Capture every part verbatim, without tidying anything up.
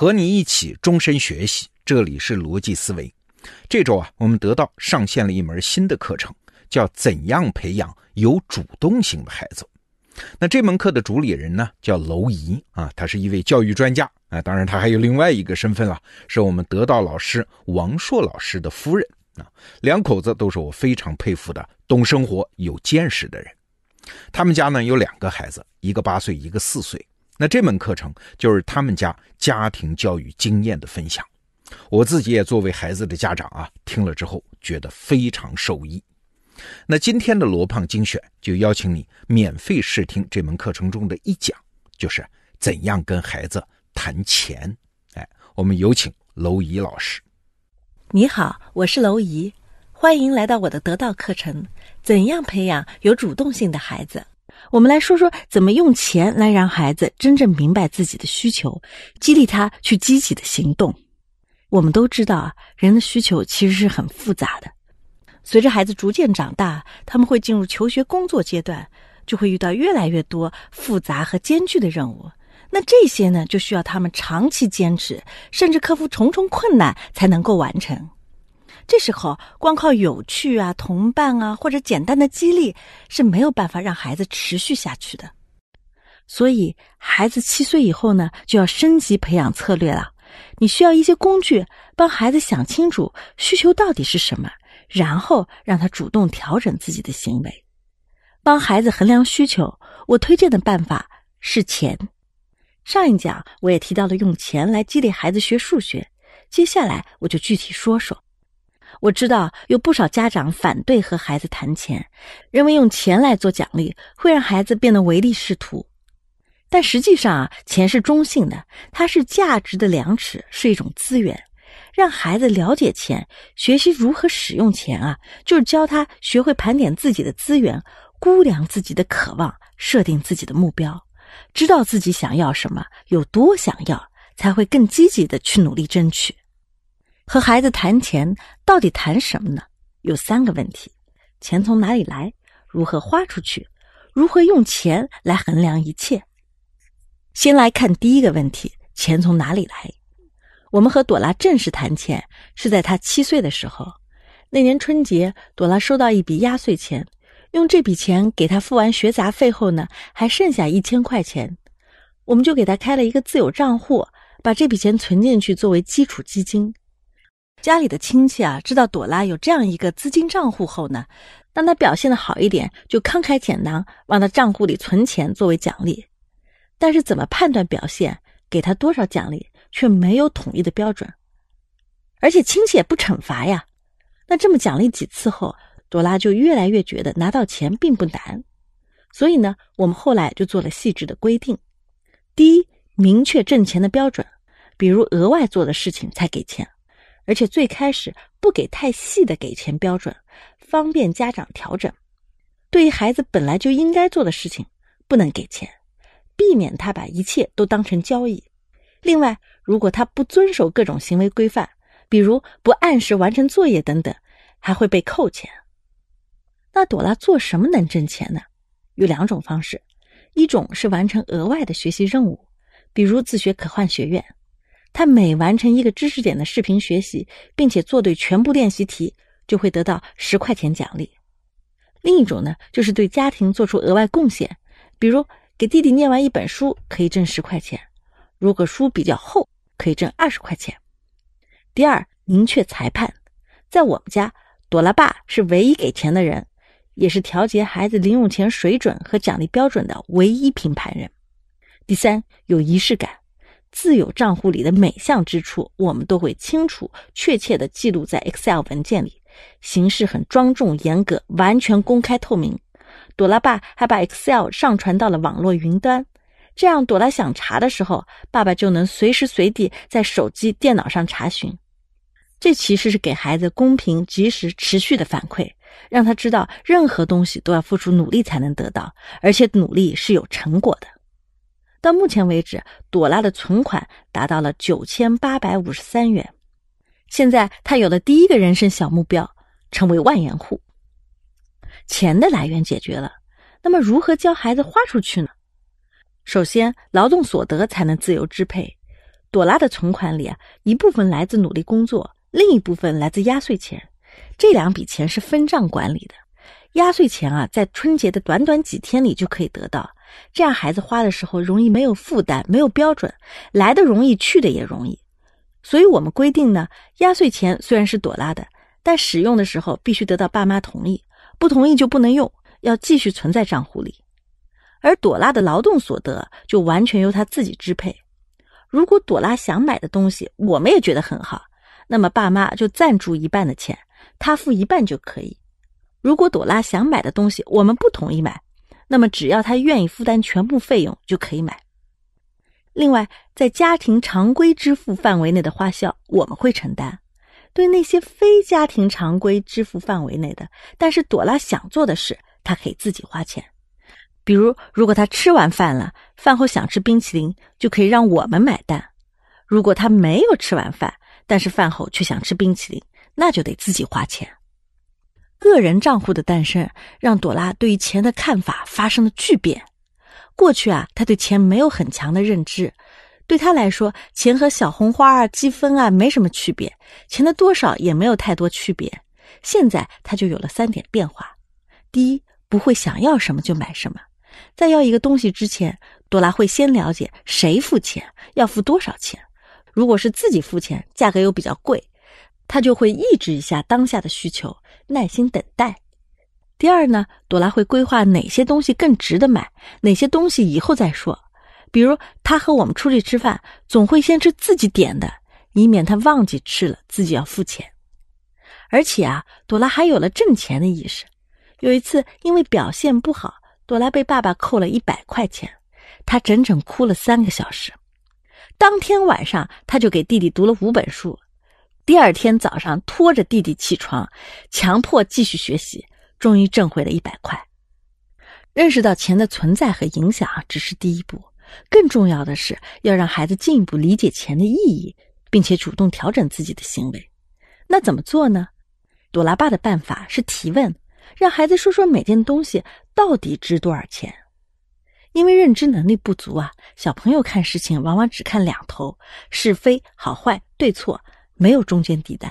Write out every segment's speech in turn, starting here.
和你一起终身学习。这里是逻辑思维。这周啊，我们得到上线了一门新的课程，叫怎样培养有主动性的孩子。那这门课的主理人呢叫娄怡啊，他是一位教育专家啊，当然他还有另外一个身份了，是我们得到老师王朔老师的夫人啊，两口子都是我非常佩服的懂生活有见识的人。他们家呢有两个孩子，一个八岁，一个四岁。那这门课程就是他们家家庭教育经验的分享。我自己也作为孩子的家长啊，听了之后觉得非常受益。那今天的罗胖精选就邀请你免费试听这门课程中的一讲，就是怎样跟孩子谈钱。哎，我们有请娄怡老师。你好，我是娄怡，欢迎来到我的得到课程，怎样培养有主动性的孩子。我们来说说怎么用钱来让孩子真正明白自己的需求，激励他去积极的行动。我们都知道啊，人的需求其实是很复杂的。随着孩子逐渐长大，他们会进入求学工作阶段，就会遇到越来越多复杂和艰巨的任务。那这些呢，就需要他们长期坚持，甚至克服重重困难才能够完成。这时候，光靠有趣啊、同伴啊，或者简单的激励，是没有办法让孩子持续下去的。所以，孩子七岁以后呢，就要升级培养策略了。你需要一些工具，帮孩子想清楚需求到底是什么，然后让他主动调整自己的行为。帮孩子衡量需求，我推荐的办法是钱。上一讲我也提到了用钱来激励孩子学数学，接下来我就具体说说。我知道有不少家长反对和孩子谈钱，认为用钱来做奖励会让孩子变得唯利是图。但实际上啊，钱是中性的，它是价值的量尺，是一种资源。让孩子了解钱，学习如何使用钱啊，就是教他学会盘点自己的资源，估量自己的渴望，设定自己的目标，知道自己想要什么，有多想要，才会更积极的去努力争取。和孩子谈钱，到底谈什么呢？有三个问题：钱从哪里来？如何花出去？如何用钱来衡量一切？先来看第一个问题：钱从哪里来？我们和朵拉正式谈钱是在她七岁的时候。那年春节，朵拉收到一笔压岁钱，用这笔钱给她付完学杂费后呢，还剩下一千块钱。我们就给她开了一个自有账户，把这笔钱存进去作为基础基金。家里的亲戚啊，知道朵拉有这样一个资金账户后呢，当她表现得好一点，就慷慨解囊，往她账户里存钱作为奖励。但是怎么判断表现，给她多少奖励，却没有统一的标准。而且亲戚也不惩罚呀。那这么奖励几次后，朵拉就越来越觉得拿到钱并不难。所以呢，我们后来就做了细致的规定。第一，明确挣钱的标准，比如额外做的事情才给钱。而且最开始不给太细的给钱标准，方便家长调整。对于孩子本来就应该做的事情，不能给钱，避免他把一切都当成交易。另外，如果他不遵守各种行为规范，比如不按时完成作业等等，还会被扣钱。那朵拉做什么能挣钱呢？有两种方式，一种是完成额外的学习任务，比如自学可换学院。他每完成一个知识点的视频学习，并且做对全部练习题，就会得到十块钱奖励。另一种呢，就是对家庭做出额外贡献，比如给弟弟念完一本书可以挣十块钱，如果书比较厚可以挣二十块钱。第二，明确裁判。在我们家，朵拉爸是唯一给钱的人，也是调节孩子零用钱水准和奖励标准的唯一评判人。第三，有仪式感。自有账户里的每项支出，我们都会清楚确切地记录在 Excel 文件里，形式很庄重严格，完全公开透明。朵拉爸还把 Excel 上传到了网络云端，这样朵拉想查的时候，爸爸就能随时随地在手机、电脑上查询。这其实是给孩子公平、及时、持续的反馈，让他知道任何东西都要付出努力才能得到，而且努力是有成果的。到目前为止，朵拉的存款达到了九千八百五十三元。现在她有了第一个人生小目标，成为万元户。钱的来源解决了，那么如何教孩子花出去呢？首先，劳动所得才能自由支配。朵拉的存款里啊，一部分来自努力工作，另一部分来自压岁钱。这两笔钱是分账管理的。压岁钱啊，在春节的短短几天里就可以得到，这样孩子花的时候容易没有负担，没有标准，来的容易，去的也容易。所以我们规定呢，压岁钱虽然是朵拉的，但使用的时候必须得到爸妈同意，不同意就不能用，要继续存在账户里。而朵拉的劳动所得就完全由她自己支配。如果朵拉想买的东西，我们也觉得很好，那么爸妈就赞助一半的钱，她付一半就可以。如果朵拉想买的东西我们不同意买，那么只要她愿意负担全部费用就可以买。另外，在家庭常规支付范围内的花销我们会承担，对那些非家庭常规支付范围内的，但是朵拉想做的事，她可以自己花钱。比如，如果她吃完饭了，饭后想吃冰淇淋，就可以让我们买单。如果她没有吃完饭，但是饭后却想吃冰淇淋，那就得自己花钱。个人账户的诞生让朵拉对于钱的看法发生了巨变。过去啊，她对钱没有很强的认知，对她来说，钱和小红花啊、积分啊没什么区别，钱的多少也没有太多区别。现在她就有了三点变化：第一，不会想要什么就买什么，在要一个东西之前，朵拉会先了解谁付钱，要付多少钱。如果是自己付钱，价格又比较贵，她就会抑制一下当下的需求，耐心等待。第二呢，朵拉会规划哪些东西更值得买，哪些东西以后再说。比如她和我们出去吃饭，总会先吃自己点的，以免她忘记吃了，自己要付钱。而且啊，朵拉还有了挣钱的意识。有一次因为表现不好，朵拉被爸爸扣了一百块钱，她整整哭了三个小时。当天晚上，她就给弟弟读了五本书。第二天早上拖着弟弟起床，强迫继续学习，终于挣回了一百块。认识到钱的存在和影响只是第一步，更重要的是要让孩子进一步理解钱的意义，并且主动调整自己的行为。那怎么做呢？朵拉爸的办法是提问，让孩子说说每件东西到底值多少钱。因为认知能力不足啊，小朋友看事情往往只看两头，是非、好坏、对错，没有中间地带。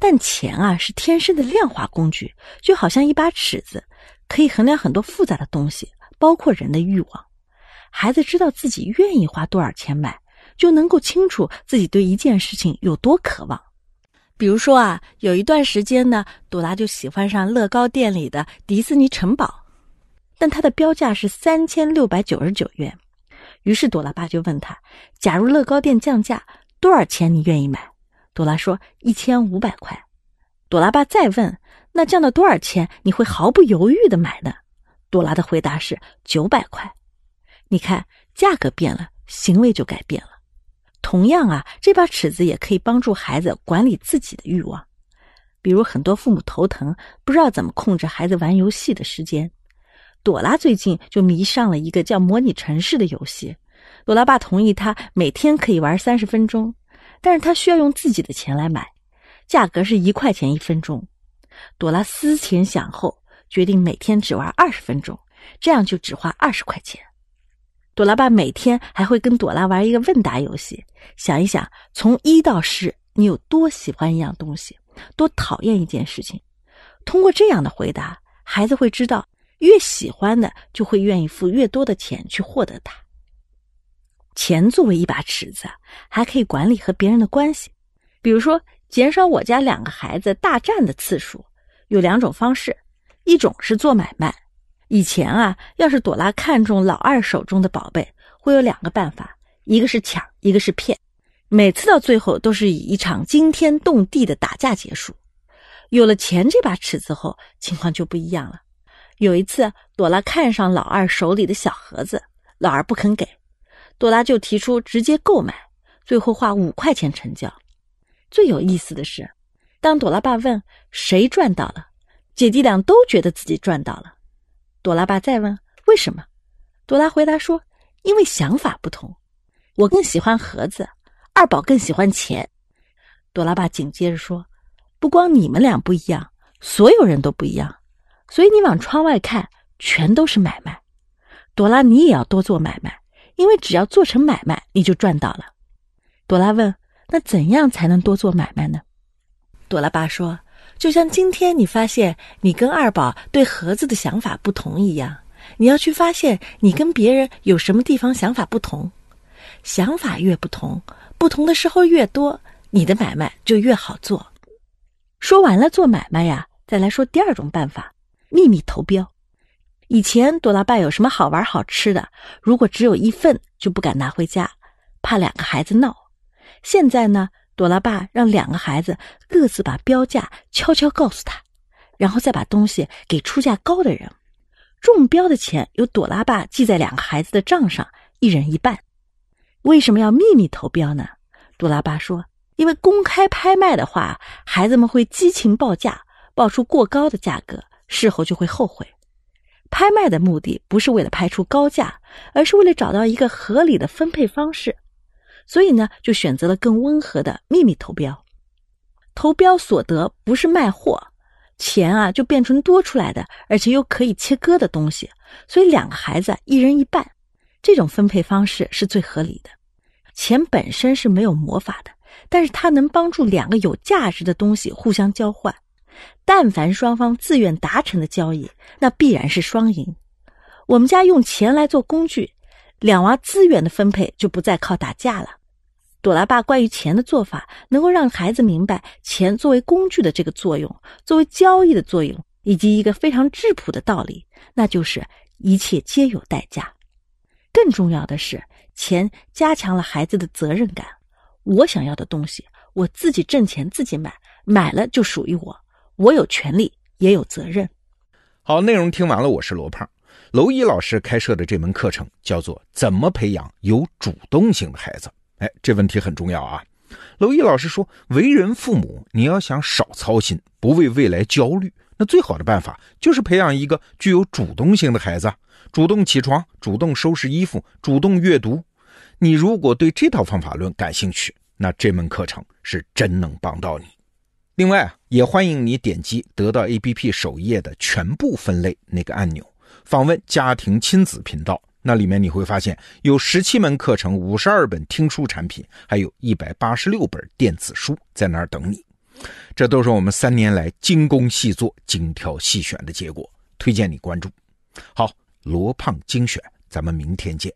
但钱啊是天生的量化工具，就好像一把尺子，可以衡量很多复杂的东西，包括人的欲望。孩子知道自己愿意花多少钱买，就能够清楚自己对一件事情有多渴望。比如说啊，有一段时间呢，朵拉就喜欢上乐高店里的迪士尼城堡，但它的标价是三千六百九十九元。于是朵拉爸就问他，假如乐高店降价，多少钱你愿意买？朵拉说一千五百块。朵拉爸再问，那降到多少钱你会毫不犹豫地买呢？朵拉的回答是九百块。你看，价格变了，行为就改变了。同样啊，这把尺子也可以帮助孩子管理自己的欲望。比如很多父母头疼，不知道怎么控制孩子玩游戏的时间。朵拉最近就迷上了一个叫模拟城市的游戏。朵拉爸同意他每天可以玩三十分钟。但是他需要用自己的钱来买，价格是一块钱一分钟。朵拉思前想后，决定每天只玩二十分钟，这样就只花二十块钱。朵拉爸每天还会跟朵拉玩一个问答游戏，想一想，从一到十，你有多喜欢一样东西，多讨厌一件事情。通过这样的回答，孩子会知道，越喜欢的就会愿意付越多的钱去获得它。钱作为一把尺子，还可以管理和别人的关系。比如说，减少我家两个孩子大战的次数，有两种方式。一种是做买卖。以前啊，要是朵拉看中老二手中的宝贝，会有两个办法，一个是抢，一个是骗。每次到最后都是以一场惊天动地的打架结束。有了钱这把尺子后，情况就不一样了。有一次，朵拉看上老二手里的小盒子，老二不肯给。朵拉就提出直接购买，最后花五块钱成交。最有意思的是，当朵拉爸问谁赚到了，姐弟俩都觉得自己赚到了。朵拉爸再问为什么，朵拉回答说，因为想法不同，我更喜欢盒子，二宝更喜欢钱。朵拉爸紧接着说，不光你们俩不一样，所有人都不一样，所以你往窗外看，全都是买卖。朵拉，你也要多做买卖，因为只要做成买卖，你就赚到了。朵拉问，那怎样才能多做买卖呢？朵拉爸说，就像今天你发现你跟二宝对盒子的想法不同一样，你要去发现你跟别人有什么地方想法不同。想法越不同，不同的时候越多，你的买卖就越好做。说完了做买卖呀，再来说第二种办法，秘密投标。以前朵拉爸有什么好玩好吃的，如果只有一份就不敢拿回家，怕两个孩子闹。现在呢，朵拉爸让两个孩子各自把标价悄悄告诉他，然后再把东西给出价高的人。中标的钱由朵拉爸记在两个孩子的账上，一人一半。为什么要秘密投标呢？朵拉爸说，因为公开拍卖的话，孩子们会激情报价，报出过高的价格，事后就会后悔。拍卖的目的不是为了拍出高价，而是为了找到一个合理的分配方式。所以呢，就选择了更温和的秘密投标。投标所得不是卖货，钱啊就变成多出来的，而且又可以切割的东西，所以两个孩子一人一半，这种分配方式是最合理的。钱本身是没有魔法的，但是它能帮助两个有价值的东西互相交换。但凡双方自愿达成的交易，那必然是双赢。我们家用钱来做工具，两娃资源的分配就不再靠打架了。朵拉爸关于钱的做法，能够让孩子明白钱作为工具的这个作用，作为交易的作用，以及一个非常质朴的道理，那就是一切皆有代价。更重要的是，钱加强了孩子的责任感。我想要的东西，我自己挣钱自己买，买了就属于我，我有权利也有责任。好，内容听完了，我是罗胖。娄一老师开设的这门课程叫做怎么培养有主动性的孩子。哎，这问题很重要啊。娄一老师说，为人父母，你要想少操心，不为未来焦虑，那最好的办法就是培养一个具有主动性的孩子，主动起床，主动收拾衣服，主动阅读。你如果对这套方法论感兴趣，那这门课程是真能帮到你。另外，也欢迎你点击得到 A P P 首页的全部分类那个按钮，访问家庭亲子频道，那里面你会发现有十七门课程、五十二本听书产品，还有一百八十六本电子书在那儿等你。这都是我们三年来精工细作、精挑细选的结果，推荐你关注。好，罗胖精选，咱们明天见。